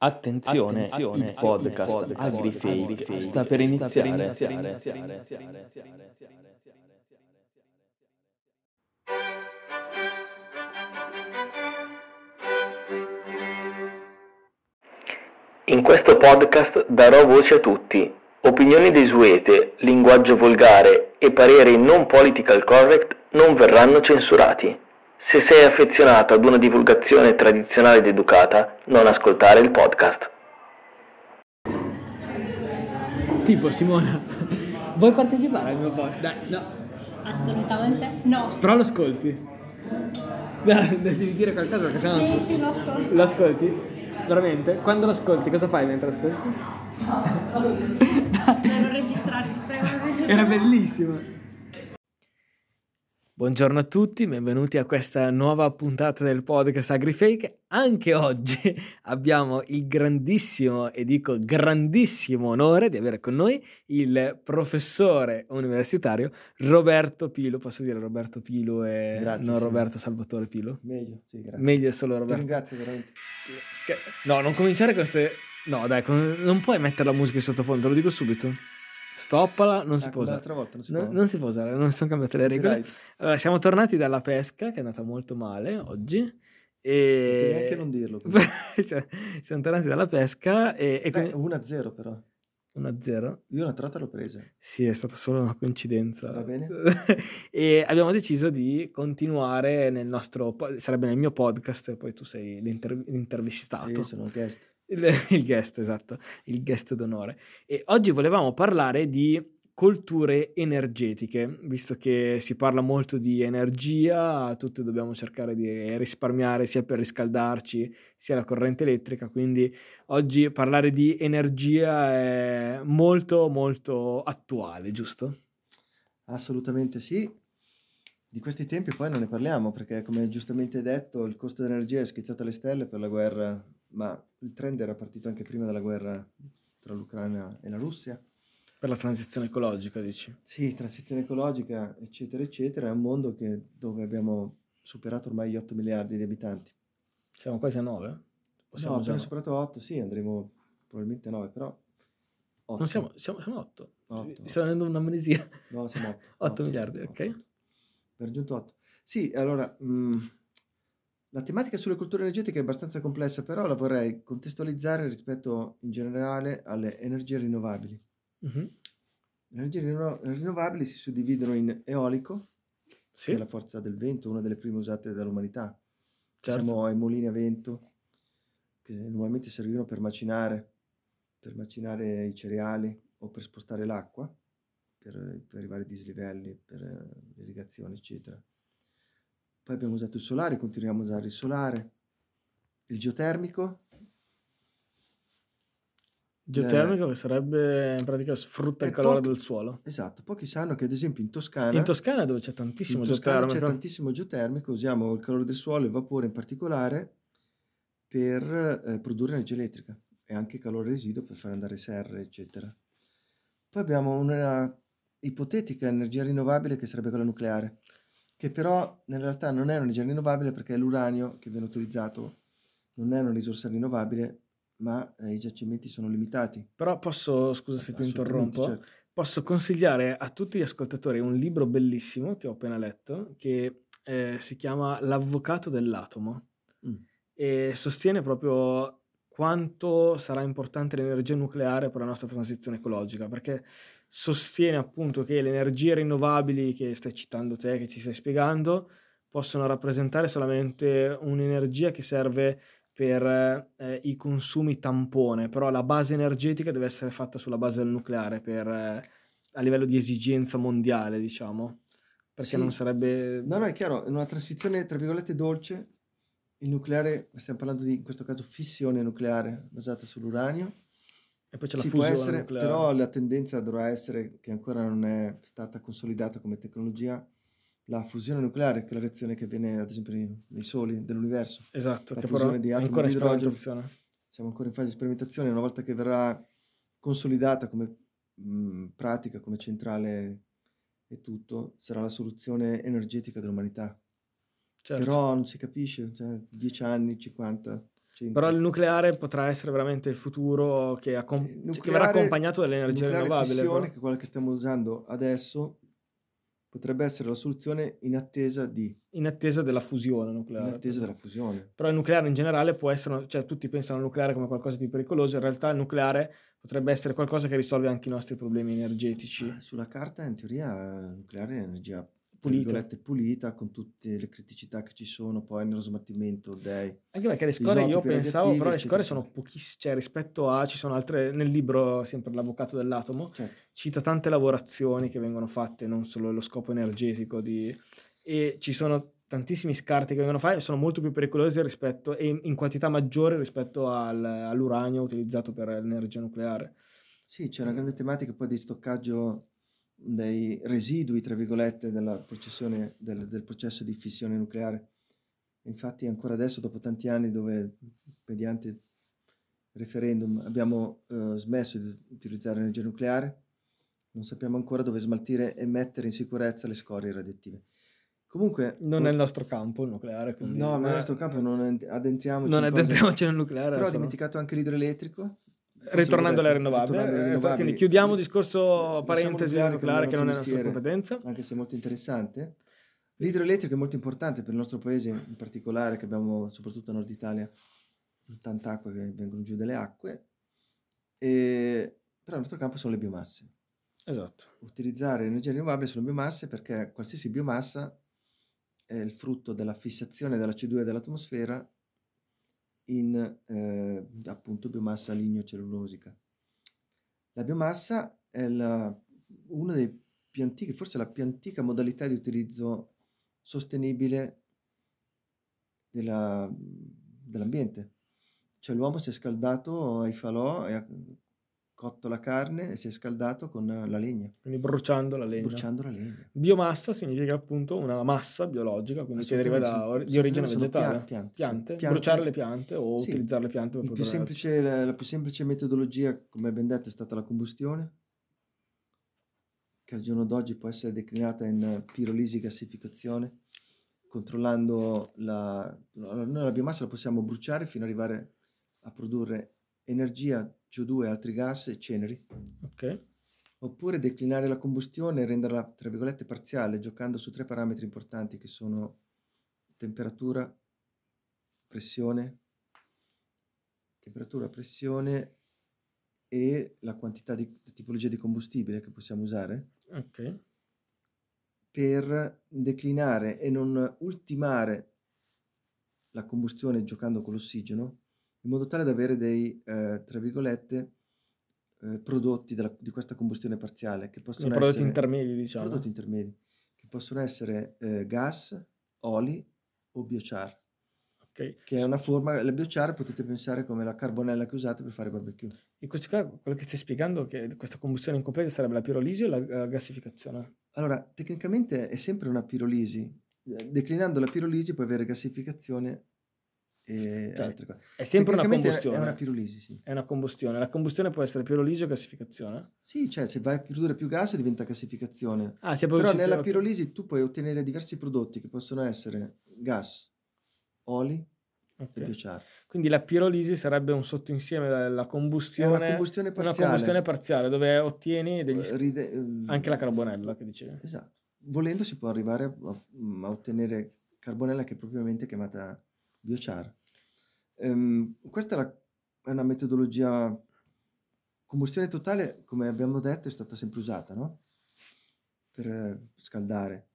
Attenzione, il podcast AgriFake sta per iniziare. In questo podcast darò voce a tutti. Opinioni desuete, linguaggio volgare e pareri non political correct non verranno censurati. Se sei affezionato ad una divulgazione tradizionale ed educata, non ascoltare il podcast. Tipo, Simona, vuoi partecipare al mio podcast? Dai, no. Assolutamente no. Però lo ascolti. Dai, devi dire qualcosa perché sennò... Sì, lo ascolto. Lo ascolti? Veramente? Quando lo ascolti, cosa fai mentre ascolti? No. Non registrare. Era bellissimo. Buongiorno a tutti, benvenuti a questa nuova puntata del podcast AgriFake. Anche oggi abbiamo il grandissimo, e dico grandissimo onore di avere con noi il professore universitario Roberto Pilu. Posso dire Roberto Pilu e grazie, non sì. Roberto Salvatore Pilu? Meglio, sì, grazie. Meglio solo Roberto. Ti ringrazio veramente. No, non cominciare queste... No, dai, non puoi mettere la musica in sottofondo, te lo dico subito. Stoppala, non si può usare. L'altra volta non si può usare, non sono cambiate le regole. Allora, siamo tornati dalla pesca che è andata molto male oggi. E neanche non dirlo. Siamo tornati dalla pesca e quindi... 1-0 però. 1-0? Io una trota l'ho presa. Sì, è stata solo una coincidenza. Va bene. E abbiamo deciso di continuare nel nostro... Sarebbe nel mio podcast, poi tu sei l'intervistato. Sì, io sono un guest. Il guest, esatto, il guest d'onore. E oggi volevamo parlare di colture energetiche, visto che si parla molto di energia, tutti dobbiamo cercare di risparmiare sia per riscaldarci sia la corrente elettrica, quindi oggi parlare di energia è molto molto attuale, giusto? Assolutamente sì. Di questi tempi poi non ne parliamo perché, come giustamente detto, il costo dell'energia è schizzato alle stelle per la guerra. Ma il trend era partito anche prima della guerra tra l'Ucraina e la Russia. Per la transizione ecologica, dici? Sì, transizione ecologica, eccetera, eccetera. È un mondo dove abbiamo superato ormai gli 8 miliardi di abitanti. Siamo quasi a 9? No, abbiamo superato 8, sì, andremo probabilmente a 9, però... 8. Non siamo 8. 8. Mi sta venendo un'amnesia. No, siamo 8. 8 miliardi, 8. Ok. Per giunto 8. Sì, allora... La tematica sulle colture energetiche è abbastanza complessa, però la vorrei contestualizzare rispetto in generale alle energie rinnovabili. Uh-huh. Le energie rinnovabili si suddividono in eolico, sì, che è la forza del vento, una delle prime usate dall'umanità. Certo. Siamo ai mulini a vento, che normalmente servivano per macinare i cereali o per spostare l'acqua, per i vari dislivelli, per l'irrigazione, eccetera. Poi abbiamo usato il solare, continuiamo a usare il solare, il geotermico. Geotermico che sarebbe in pratica sfrutta il calore del suolo. Esatto, pochi sanno che ad esempio in Toscana dove c'è tantissimo geotermico. Usiamo il calore del suolo, il vapore in particolare, per produrre energia elettrica e anche calore residuo per far andare serre, eccetera. Poi abbiamo una ipotetica energia rinnovabile che sarebbe quella nucleare, che però in realtà non è un'energia rinnovabile perché l'uranio che viene utilizzato non è una risorsa rinnovabile, ma i giacimenti sono limitati. Però posso, scusa se ti interrompo, certo, posso consigliare a tutti gli ascoltatori un libro bellissimo che ho appena letto, che si chiama L'Avvocato dell'Atomo, e sostiene proprio quanto sarà importante l'energia nucleare per la nostra transizione ecologica, perché... sostiene appunto che le energie rinnovabili che stai citando te, che ci stai spiegando, possono rappresentare solamente un'energia che serve per i consumi tampone, però la base energetica deve essere fatta sulla base del nucleare a livello di esigenza mondiale, diciamo, perché sì, non sarebbe... No, è chiaro, in una transizione tra virgolette dolce, il nucleare, stiamo parlando di, in questo caso, fissione nucleare basata sull'uranio, E poi c'è la fusione nucleare. Però la tendenza dovrà essere, che ancora non è stata consolidata come tecnologia, la fusione nucleare, che è la reazione che avviene ad esempio nei soli dell'universo. Esatto, la che fusione però di atomi ancora di idrogeno. Siamo ancora in fase di sperimentazione. Una volta che verrà consolidata come pratica, come centrale e tutto, sarà la soluzione energetica dell'umanità. Certo. Però non si capisce, cioè, 10 anni, 50... Però il nucleare potrà essere veramente il futuro che verrà accompagnato dall'energia rinnovabile. La fissione, che è quella che stiamo usando adesso, potrebbe essere la soluzione in attesa della fusione nucleare. In attesa della fusione. Però il nucleare in generale può essere, cioè tutti pensano al nucleare come qualcosa di pericoloso, in realtà il nucleare potrebbe essere qualcosa che risolve anche i nostri problemi energetici. Sulla carta in teoria il nucleare è energia pulita, con tutte le criticità che ci sono poi nello smaltimento dei, anche perché le scorie, io pensavo, però le scorie sono pochissime, cioè rispetto a, ci sono altre, nel libro sempre L'Avvocato dell'Atomo, certo, cita tante lavorazioni che vengono fatte, non solo lo scopo energetico e ci sono tantissimi scarti che vengono fatti, sono molto più pericolosi rispetto, e in quantità maggiore rispetto all'uranio utilizzato per l'energia nucleare. Sì, c'è una grande tematica poi di stoccaggio dei residui, tra virgolette, della processione, del processo di fissione nucleare. Infatti ancora adesso, dopo tanti anni, dove mediante referendum abbiamo smesso di utilizzare energia nucleare, non sappiamo ancora dove smaltire e mettere in sicurezza le scorie radioattive. Comunque non è il nostro campo il nucleare, quindi no, ma il nostro campo non addentriamoci nel nucleare. Però ho dimenticato anche l'idroelettrico. Ritornando alle rinnovabili, quindi chiudiamo il discorso parentesi nucleare che non è la nostra competenza, anche se è molto interessante. L'idroelettrico è molto importante per il nostro paese, in particolare, che abbiamo soprattutto a Nord Italia tanta acqua che vengono giù delle acque, però il nostro campo sono le biomasse. Esatto. Utilizzare energia rinnovabile sulle biomasse, perché qualsiasi biomassa è il frutto della fissazione della CO2 dell'atmosfera in appunto biomassa lignocellulosica. La biomassa è una dei più antichi, forse la più antica modalità di utilizzo sostenibile dell'ambiente. Cioè l'uomo si è scaldato ai falò e ha cotto la carne e si è scaldato con la legna. Quindi bruciando la legna. Biomassa significa appunto una massa biologica, quindi che deriva di origine vegetale. Piante. Bruciare le piante o utilizzare le piante. Per la più semplice metodologia, come ben detto, è stata la combustione, che al giorno d'oggi può essere declinata in pirolisi, gassificazione, controllando noi la biomassa la possiamo bruciare fino ad arrivare a produrre energia, CO2, altri gas e ceneri. Ok. Oppure declinare la combustione e renderla, tra virgolette, parziale, giocando su tre parametri importanti che sono temperatura, pressione e la quantità di tipologia di combustibile che possiamo usare. Ok. Per declinare e non ultimare la combustione giocando con l'ossigeno, in modo tale da avere dei, tra virgolette, prodotti di questa combustione parziale, che possono essere prodotti intermedi, che possono essere gas, oli o biochar. Okay. Che è una forma, la biochar potete pensare come la carbonella che usate per fare barbecue. In questo caso, quello che stai spiegando, che questa combustione incompleta sarebbe la pirolisi o la gassificazione? Allora, tecnicamente è sempre una pirolisi. Declinando la pirolisi puoi avere gassificazione. È sempre una combustione. È una pirolisi, sì. È una combustione. La combustione può essere pirolisi o gassificazione? Sì, cioè se vai a produrre più gas diventa gassificazione. Però nella pirolisi tu puoi ottenere diversi prodotti che possono essere gas, oli, okay, e biochar. Quindi la pirolisi sarebbe un sottoinsieme della combustione. È una combustione parziale dove ottieni anche la carbonella che dicevi. Esatto. Volendo si può arrivare a ottenere carbonella, che è propriamente chiamata biochar. Questa è una metodologia. Combustione totale, come abbiamo detto, è stata sempre usata, no? Per scaldare.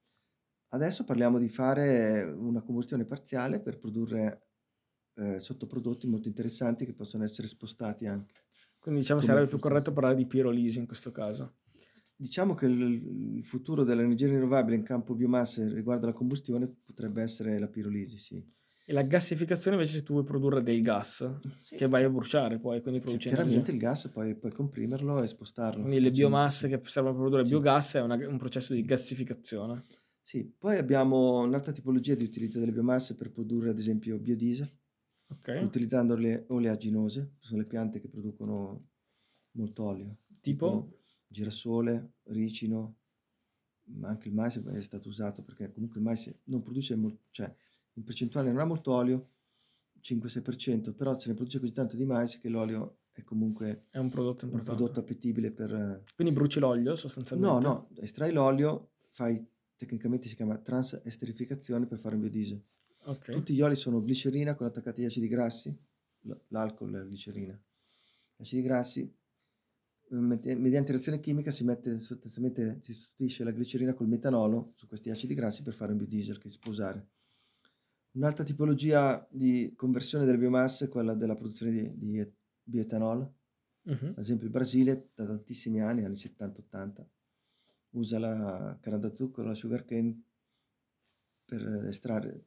Adesso parliamo di fare una combustione parziale per produrre sottoprodotti molto interessanti che possono essere spostati anche. Quindi diciamo sarebbe più corretto parlare di pirolisi in questo caso. Diciamo che il futuro dell'energia rinnovabile in campo biomasse riguardo alla combustione potrebbe essere la pirolisi, sì. E la gassificazione invece se tu vuoi produrre del gas, sì, che vai a bruciare poi, quindi produce chiaramente energia. Il gas poi puoi comprimerlo e spostarlo. Quindi le biomasse che servono a produrre, sì, biogas è un processo di gassificazione. Sì, poi abbiamo un'altra tipologia di utilizzo delle biomasse per produrre ad esempio biodiesel, okay, utilizzando le oleaginose, sono le piante che producono molto olio. Tipo? Girasole, ricino, ma anche il mais è stato usato perché comunque il mais non produce molto, cioè in percentuale non ha molto olio, 5-6%, però se ne produce così tanto di mais che l'olio è comunque è un prodotto importante, un prodotto appetibile per... Quindi bruci l'olio sostanzialmente? No, no, estrai l'olio, fai, tecnicamente si chiama transesterificazione per fare un biodiesel. Okay. Tutti gli oli sono glicerina con attaccati acidi grassi, l'alcol è la glicerina, acidi grassi, mediante reazione chimica si mette sostanzialmente, si sostituisce la glicerina col metanolo su questi acidi grassi per fare un biodiesel che si può usare. Un'altra tipologia di conversione delle biomasse è quella della produzione di bioetanolo. Uh-huh. Ad esempio il Brasile da tantissimi anni, anni 70-80, usa la canna da zucchero, la sugarcane, per estrarre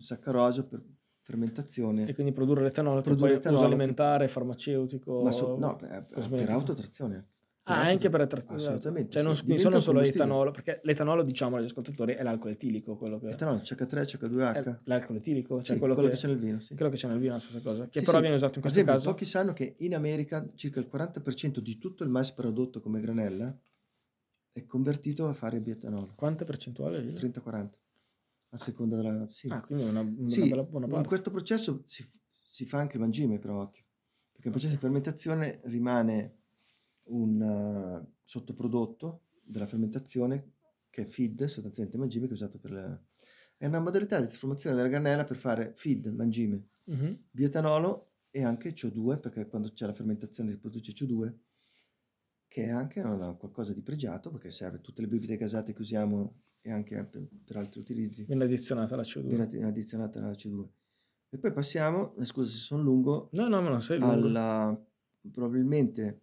saccarosio per fermentazione. E quindi produrre l'etanolo che poi uso alimentare, che... farmaceutico, ma no, per autotrazione. Ah, anche per attrazione. Assolutamente. Cioè, non sì, sono solo l'etanolo, perché l'etanolo, diciamo agli ascoltatori, è l'alcol etilico. Quello che... Etanolo, CH3, CH2H. L'alcol etilico, cioè sì, quello che c'è nel vino. Sì. Quello che c'è nel vino è la stessa cosa, che sì, però sì, viene usato in questo caso. Pochi sanno che in America circa il 40% di tutto il mais prodotto come granella è convertito a fare bioetanolo. Quante percentuali? 30-40, a seconda della... Sì. Ah, quindi una sì, buona parte. In questo processo si fa anche il mangime, però occhio, perché il processo di fermentazione rimane... un sottoprodotto della fermentazione che è feed, sostanzialmente mangime, che è usato per la... è una modalità di trasformazione della granella per fare feed, mangime, uh-huh, bioetanolo e anche CO2, perché quando c'è la fermentazione si produce CO2, che è anche qualcosa di pregiato perché serve tutte le bevande gasate che usiamo e anche per altri utilizzi. Viene addizionata alla CO2. Viene addizionata alla CO2. E poi passiamo, scusa se sono lungo, no, no, ma non sei lungo, alla... probabilmente...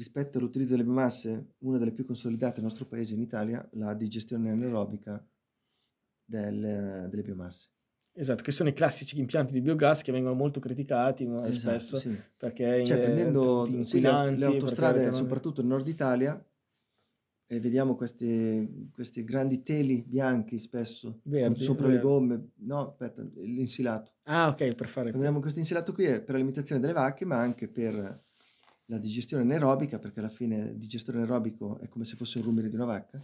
rispetto all'utilizzo delle biomasse, una delle più consolidate nel nostro paese, in Italia, la digestione anaerobica delle biomasse. Esatto, che sono i classici impianti di biogas che vengono molto criticati, ma esatto, spesso, sì, perché cioè, prendendo le autostrade, soprattutto nel nord Italia, e vediamo questi grandi teli bianchi spesso, verdi, sopra le gomme, no, aspetta, l'insilato. Ah, ok, per fare... Prendiamo questo insilato qui è per l'alimentazione delle vacche, ma anche per... la digestione anaerobica, perché alla fine il digestore anaerobico è come se fosse un rumore di una vacca.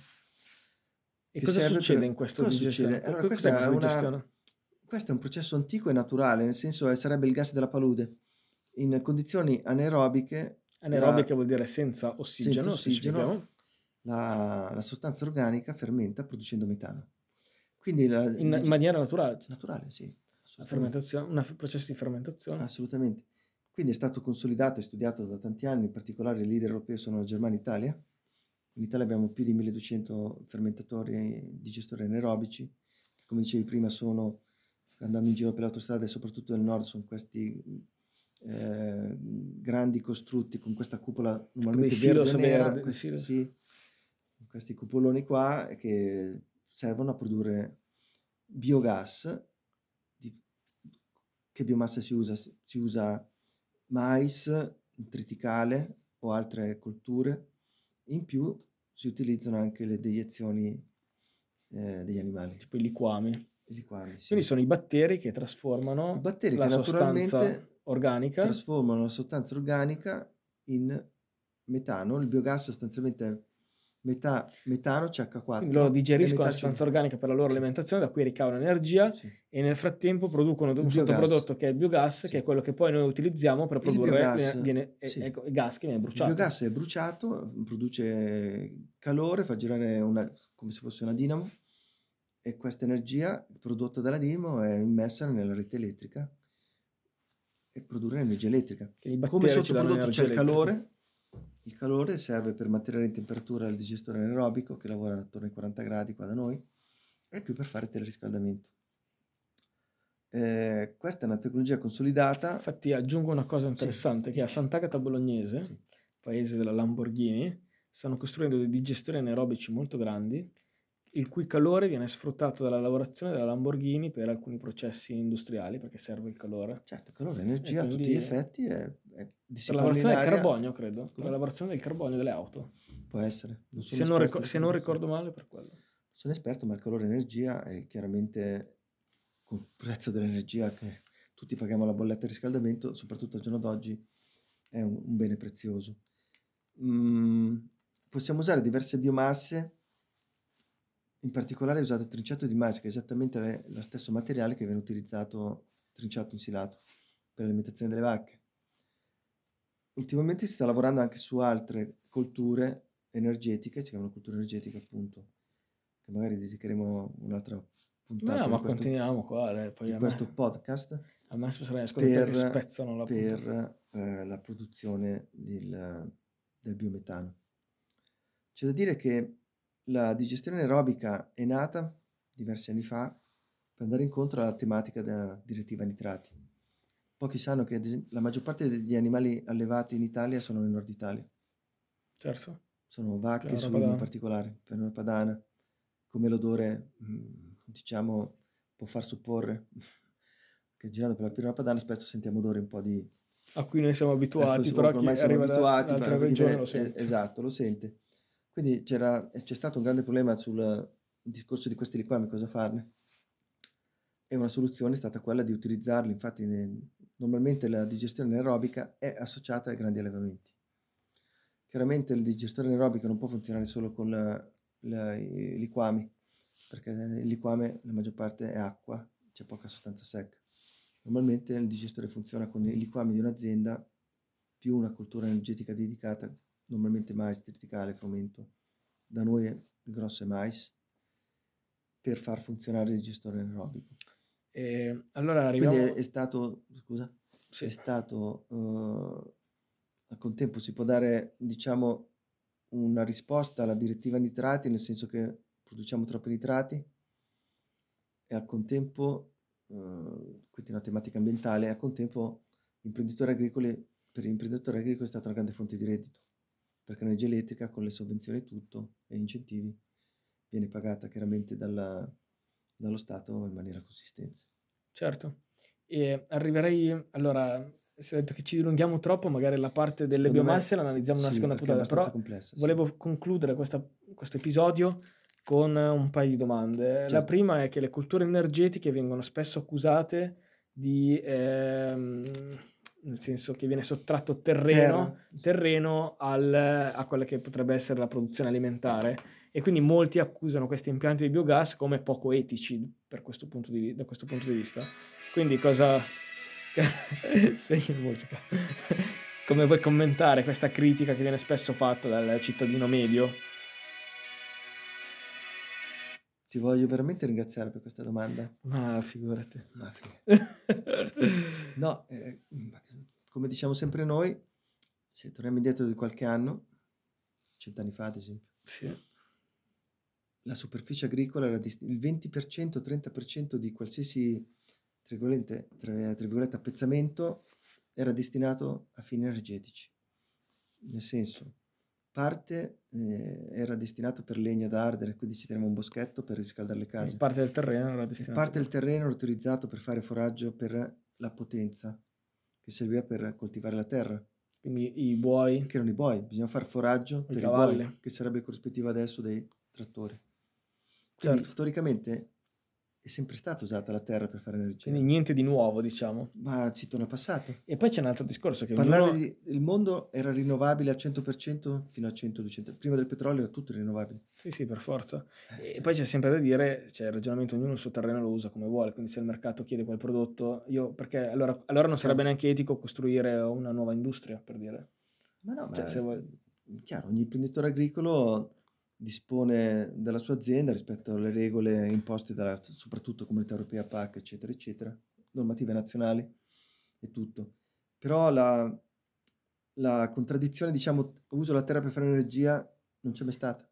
E cosa succede in questo digestione? Allora, questo è un processo antico e naturale, nel senso sarebbe il gas della palude. In condizioni anaerobiche... Anaerobica vuol dire senza ossigeno. Senza ossigeno la sostanza organica fermenta producendo metano. Quindi in maniera naturale? Naturale, sì. La fermentazione, un processo di fermentazione. Assolutamente. Quindi è stato consolidato e studiato da tanti anni, in particolare i leader europei sono la Germania e l'Italia. In Italia abbiamo più di 1200 fermentatori, digestori anaerobici, che come dicevi prima sono, andando in giro per l'autostrada e soprattutto nel nord, sono questi grandi costrutti con questa cupola normalmente verde o nera, questi cupoloni qua che servono a produrre biogas. Che biomassa si usa? Si usa mais, triticale o altre colture, in più si utilizzano anche le deiezioni degli animali. Tipo i liquami. I liquami, sì. Quindi sono i batteri che trasformano la sostanza organica. Trasformano la sostanza organica in metano. Il biogas sostanzialmente è metà metano CH4. Quindi loro digeriscono la sostanza organica per la loro alimentazione, da cui ricavano energia, sì, e nel frattempo producono un sottoprodotto che è il biogas, sì, che è quello che poi noi utilizziamo per produrre il gas che viene bruciato. Il biogas è bruciato, produce calore, fa girare come se fosse una dinamo, e questa energia prodotta dalla dinamo è immessa nella rete elettrica e produrre energia elettrica. Come sottoprodotto c'è il calore. Il calore serve per mantenere in temperatura il digestore anaerobico, che lavora attorno ai 40 gradi qua da noi, e più per fare teleriscaldamento. Questa è una tecnologia consolidata. Infatti aggiungo una cosa interessante, sì, che a Sant'Agata Bolognese, sì, paese della Lamborghini, stanno costruendo dei digestori anaerobici molto grandi il cui calore viene sfruttato dalla lavorazione della Lamborghini per alcuni processi industriali, perché serve il calore. Certo, calore, energia a tutti gli effetti è per la lavorazione del carbonio, credo. Per la lavorazione del carbonio delle auto. Può essere. Non sono se non ricordo male per quello. Sono esperto, ma il calore energia è chiaramente col prezzo dell'energia che tutti paghiamo la bolletta di riscaldamento, soprattutto al giorno d'oggi, è un bene prezioso. Possiamo usare diverse biomasse, in particolare è usato il trinciato di mais, che è esattamente lo stesso materiale che viene utilizzato, trinciato insilato, per l'alimentazione delle vacche. Ultimamente si sta lavorando anche su altre colture energetiche, si chiamano culture energetiche appunto, che magari dedicheremo un'altra puntata. No, ma questo, continuiamo qua, poi in questo podcast. A me sono le scuole che spezzano la per la produzione del biometano. C'è da dire che la digestione aerobica è nata diversi anni fa per andare incontro alla tematica della direttiva nitrati. Pochi sanno che la maggior parte degli animali allevati in Italia sono nel nord Italia. Certo. Sono vacche e suini in particolare, Pianura Padana, come l'odore, diciamo, può far supporre che girando per la Pianura Padana spesso sentiamo odore un po' di... A cui noi siamo abituati, però chi arriva dall'altra regione lo sente. Esatto, lo sente. Quindi c'è stato un grande problema sul discorso di questi liquami, cosa farne. E una soluzione è stata quella di utilizzarli, infatti normalmente la digestione anaerobica è associata ai grandi allevamenti. Chiaramente la digestione anaerobica non può funzionare solo con i liquami, perché il liquame la maggior parte è acqua, c'è poca sostanza secca. Normalmente il digestore funziona con i liquami di un'azienda più una cultura energetica dedicata, normalmente mais, triticale, frumento. Da noi il grosso è mais, per far funzionare il digestore anaerobico. Allora arriviamo... Quindi al contempo si può dare, diciamo, una risposta alla direttiva nitrati, nel senso che produciamo troppi nitrati e al contempo, quindi una tematica ambientale, e al contempo per gli imprenditori agricoli è stata una grande fonte di reddito, perché l'energia elettrica con le sovvenzioni e tutto e incentivi viene pagata chiaramente dallo Stato in maniera consistente. Certo, e arriverei, allora, si è detto che ci dilunghiamo troppo, magari la parte delle biomasse la analizziamo una seconda puntata, però complessa, volevo concludere questo episodio con un paio di domande. Certo. La prima è che le culture energetiche vengono spesso accusate di... nel senso che viene sottratto terreno a quella che potrebbe essere la produzione alimentare, e quindi molti accusano questi impianti di biogas come poco etici da questo punto di vista. Quindi cosa... Spegni la musica. Come vuoi commentare questa critica che viene spesso fatta dal cittadino medio? Ti voglio veramente ringraziare per questa domanda. Ma figurati. No, come diciamo sempre noi, se torniamo indietro di qualche anno, 100 anni fa ad esempio, sì, la superficie agricola era il 20%, 30% di qualsiasi tra virgolette, appezzamento era destinato a fini energetici. Nel senso, parte era destinato per legna da ardere, quindi ci teniamo un boschetto per riscaldare le case. Parte del terreno era utilizzato per fare foraggio per la potenza che serviva per coltivare la terra. Quindi i buoi? Che erano i buoi, bisognava fare foraggio per i buoi, che sarebbe il corrispettivo adesso dei trattori. Quindi storicamente è sempre stata usata la terra per fare energia. Quindi niente di nuovo, diciamo. Ma si torna passato. E poi c'è un altro discorso che... Il mondo era rinnovabile al 100% fino a 100-200. Prima del petrolio era tutto rinnovabile. Sì, sì, per forza. E poi c'è sempre da dire, il ragionamento, ognuno il suo terreno lo usa come vuole, quindi se il mercato chiede quel prodotto... Perché allora non sarebbe neanche etico costruire una nuova industria, per dire. Ma no, chiaro, ogni imprenditore agricolo... dispone della sua azienda rispetto alle regole imposte dalla soprattutto Comunità Europea, PAC, eccetera eccetera, normative nazionali e tutto. Però la contraddizione, diciamo, uso la terra per fare energia, non c'è mai stata,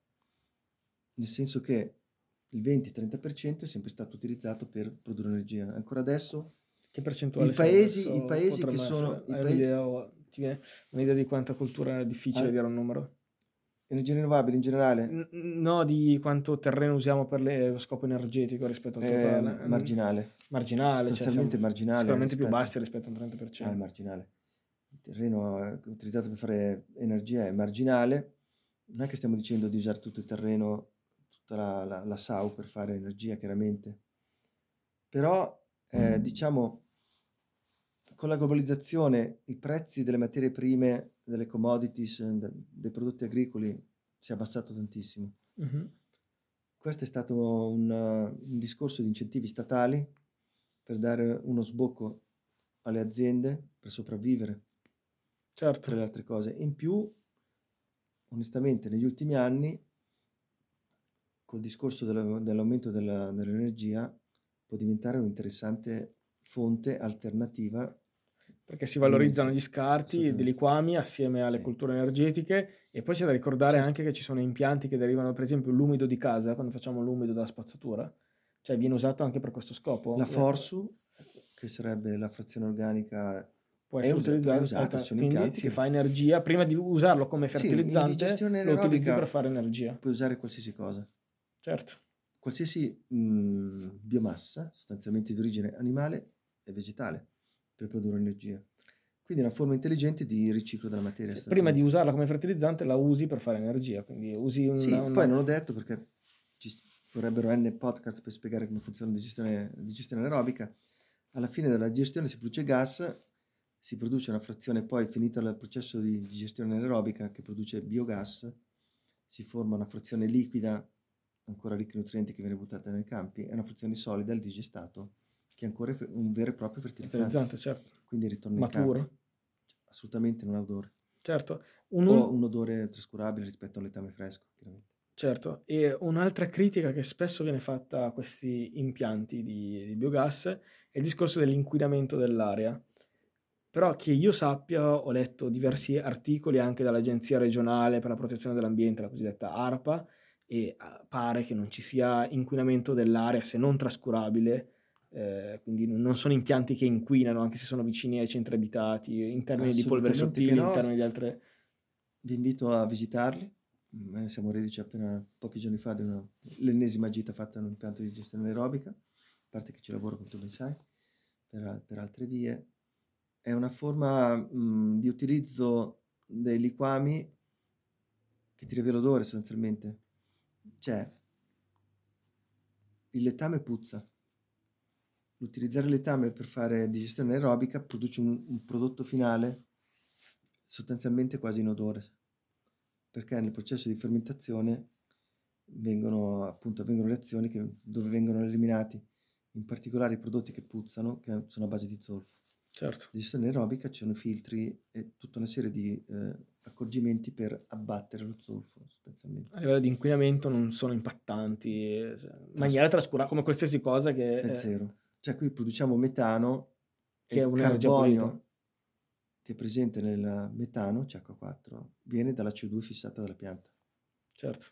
nel senso che il 20-30% è sempre stato utilizzato per produrre energia. Ancora adesso che percentuale i paesi che sono un'idea di quanta cultura era difficile dire un numero? Energie rinnovabili in generale? No, di quanto terreno usiamo per lo scopo energetico rispetto al totale. Marginale. Marginale, sostanzialmente, cioè, marginale. Sicuramente rispetto... più bassi rispetto al 30%. È marginale. Il terreno utilizzato per fare energia è marginale. Non è che stiamo dicendo di usare tutto il terreno, tutta la SAU per fare energia, chiaramente. Però, diciamo, con la globalizzazione i prezzi delle materie prime, delle commodities, dei prodotti agricoli si è abbassato tantissimo. Uh-huh. Questo è stato un discorso di incentivi statali per dare uno sbocco alle aziende per sopravvivere, certo, tra le altre cose. In più, onestamente, negli ultimi anni, col discorso dell'aumento dell'energia, può diventare un'interessante fonte alternativa, perché si valorizzano gli scarti, dei liquami assieme alle culture energetiche. E poi c'è da ricordare, certo, anche che ci sono impianti che derivano, per esempio, l'umido di casa, quando facciamo l'umido dalla spazzatura, cioè viene usato anche per questo scopo. La Forsu, che sarebbe la frazione organica, può essere utilizzata, quindi si fa energia, prima di usarlo come fertilizzante, lo utilizzi per fare energia. Puoi usare qualsiasi cosa, certo, qualsiasi biomassa, sostanzialmente di origine animale e vegetale, per produrre energia. Quindi è una forma intelligente di riciclo della materia. Sì, prima di usarla come fertilizzante la usi per fare energia, quindi usi un... Sì, poi non ho detto, perché ci vorrebbero n podcast per spiegare come funziona la digestione anaerobica. Alla fine della digestione si produce gas, si produce una frazione, poi finito il processo di digestione anaerobica che produce biogas, si forma una frazione liquida, ancora ricca di nutrienti, che viene buttata nei campi, e una frazione solida, il digestato, che è ancora un vero e proprio fertilizzante, certo. Quindi ritorna maturo, in campo, assolutamente non ha odore, certo, o un odore trascurabile rispetto al letame fresco, chiaramente. Certo. E un'altra critica che spesso viene fatta a questi impianti di biogas è il discorso dell'inquinamento dell'aria. Però, che io sappia, ho letto diversi articoli anche dall'Agenzia Regionale per la Protezione dell'Ambiente, la cosiddetta ARPA, e pare che non ci sia inquinamento dell'aria, se non trascurabile. Quindi non sono impianti che inquinano, anche se sono vicini ai centri abitati, in termini di polvere sottili, no, in termini di altre... Vi invito a visitarli. Siamo reduci appena pochi giorni fa di l'ennesima gita fatta in un impianto di gestione anaerobica, a parte che ci lavoro, come tu ben sai, per altre vie. È una forma di utilizzo dei liquami che ti rivela odore, sostanzialmente. Cioè, il letame puzza. Utilizzare il letame per fare digestione anaerobica produce un prodotto finale sostanzialmente quasi inodore, perché nel processo di fermentazione avvengono reazioni dove vengono eliminati in particolare i prodotti che puzzano, che sono a base di zolfo. Certo. Digestione anaerobica, ci sono filtri e tutta una serie di accorgimenti per abbattere lo zolfo, sostanzialmente. A livello di inquinamento non sono impattanti, in maniera trascurata, come qualsiasi cosa che è zero. Cioè, qui produciamo metano, che è un carbonio che è presente nel metano, CH4, viene dalla CO2 fissata dalla pianta. Certo.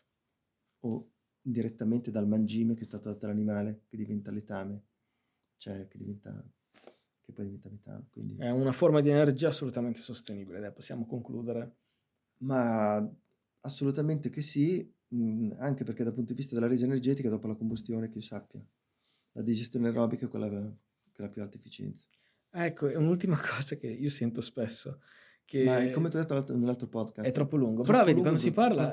O direttamente dal mangime che è stato dato all'animale, che diventa letame, cioè che poi diventa metano. Quindi... è una forma di energia assolutamente sostenibile, dai, possiamo concludere. Ma assolutamente che sì, anche perché dal punto di vista della resa energetica, dopo la combustione, che io sappia, la digestione aerobica è quella che ha la più alta efficienza. Ecco, è un'ultima cosa che io sento spesso. Che ma è, come ti ho detto nell'altro podcast, è troppo lungo. Però vedi, quando si parla,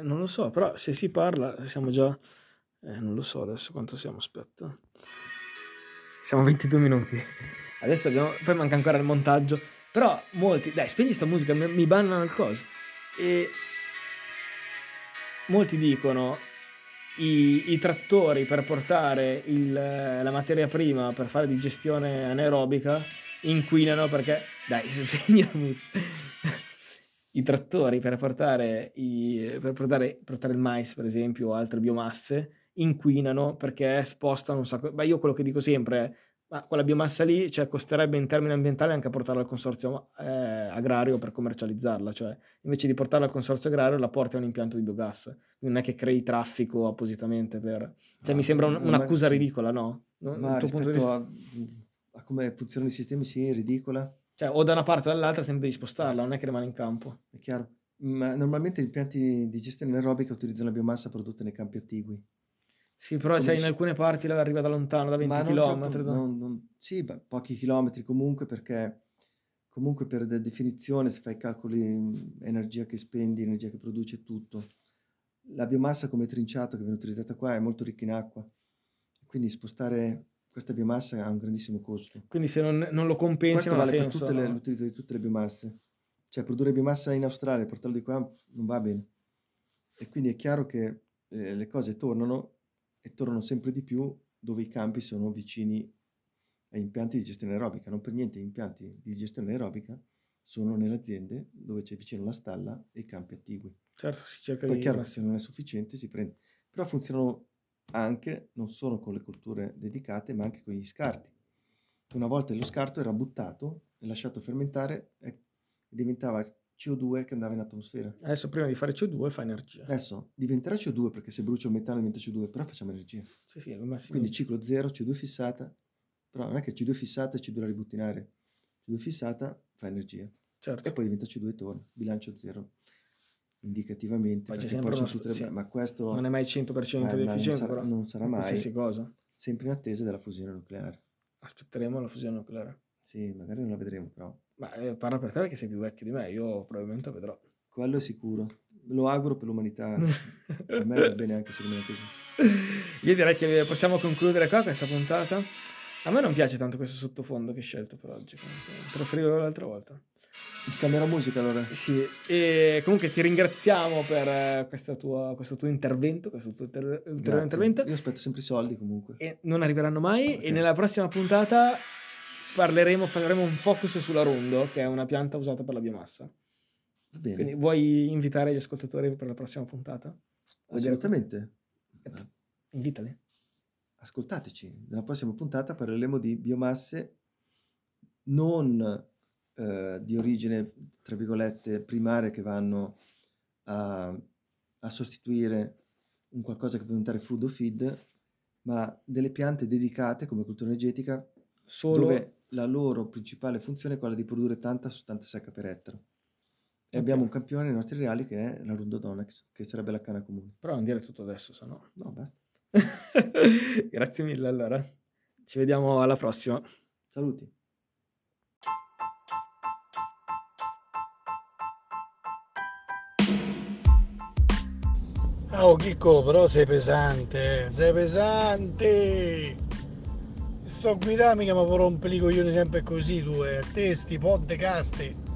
non lo so, però se si parla siamo già... non lo so adesso quanto siamo, aspetta. Siamo 22 minuti. Adesso poi manca ancora il montaggio. Però molti... Dai, spegni sta musica, mi bannano il coso. E molti dicono... I trattori per portare la materia prima per fare digestione anaerobica inquinano perché... Dai, sostegni la musica. I trattori per portare il mais, per esempio, o altre biomasse, inquinano perché spostano un sacco... Ma io quello che dico sempre è, ma quella biomassa lì, cioè, costerebbe in termini ambientali anche a portarla al consorzio agrario per commercializzarla, cioè invece di portarla al consorzio agrario la porti a un impianto di biogas, quindi non è che crei traffico appositamente per... Cioè, mi sembra un'accusa ridicola, no? Ma dal tuo punto di vista... a come funzionano i sistemi, sì, è ridicola. Cioè, o da una parte o dall'altra sempre devi spostarla, non è che rimane in campo. È chiaro, Normalmente gli impianti di gestione anaerobica utilizzano la biomassa prodotta nei campi attigui. Sì, però come se dice... in alcune parti arriva da lontano, da 20 km. Troppo, sì, beh, pochi chilometri comunque, perché comunque per definizione, se fai calcoli, energia che spendi, energia che produce, tutto. La biomassa come trinciato che viene utilizzata qua è molto ricca in acqua, quindi spostare questa biomassa ha un grandissimo costo. Quindi se non lo compensi, non ha senso. Questo vale per l'utilizzo di tutte le biomasse. Cioè produrre biomassa in Australia e portarla di qua non va bene. E quindi è chiaro che le cose tornano e tornano sempre di più dove i campi sono vicini agli impianti di gestione aerobica. Non per niente gli impianti di gestione aerobica sono nelle aziende dove c'è vicino la stalla e i campi attigui. Certo, si cerca di... Poi chiaro che se non è sufficiente si prende. Però funzionano anche, non solo con le colture dedicate, ma anche con gli scarti. Una volta lo scarto era buttato e lasciato fermentare e diventava CO2 che andava in atmosfera. Adesso prima di fare CO2 fa energia. Adesso diventerà CO2, perché se brucio metano diventa CO2, però facciamo energia. Sì, sì, al massimo. Quindi ciclo zero, CO2 fissata, però non è che CO2 fissata e CO2 da ributtinare. CO2 fissata fa energia. Certo. E poi diventa CO2 e torna, bilancio zero. Indicativamente, poi perché poi c'è tutte le... sì, ma questo non è mai 100% di efficienza, però non sarà mai qualsiasi cosa, sempre in attesa della fusione nucleare. Aspetteremo la fusione nucleare. Sì, magari non la vedremo, però. Ma parla per te perché sei più vecchio di me, io probabilmente la vedrò. Quello è sicuro, lo auguro per l'umanità. Per me va bene anche se rimane così. Io direi che possiamo concludere qua questa puntata. A me non piace tanto questo sottofondo che hai scelto per oggi, preferivo l'altra volta. Cambiare musica allora. Sì, e comunque ti ringraziamo per questo tuo intervento. Io aspetto sempre i soldi comunque. E non arriveranno mai. Okay. E nella prossima puntata faremo un focus sulla rondo, che è una pianta usata per la biomassa. Va bene. Quindi vuoi invitare gli ascoltatori per la prossima puntata? Assolutamente. Invitali. Ascoltateci. Nella prossima puntata parleremo di biomasse non... di origine, tra virgolette, primaria, che vanno a sostituire un qualcosa che può diventare food o feed, ma delle piante dedicate come cultura energetica, dove la loro principale funzione è quella di produrre tanta sostanza secca per ettaro. E okay, abbiamo un campione nei nostri reali che è l'Arundo donax, che sarebbe la canna comune. Però non dire tutto adesso, se no... No, basta. Grazie mille, allora. Ci vediamo alla prossima. Saluti. Oh Chicco, però sei pesante, sto guidando mica, ma vorrò un pelicoglione sempre così, tu, testi, podde, caste.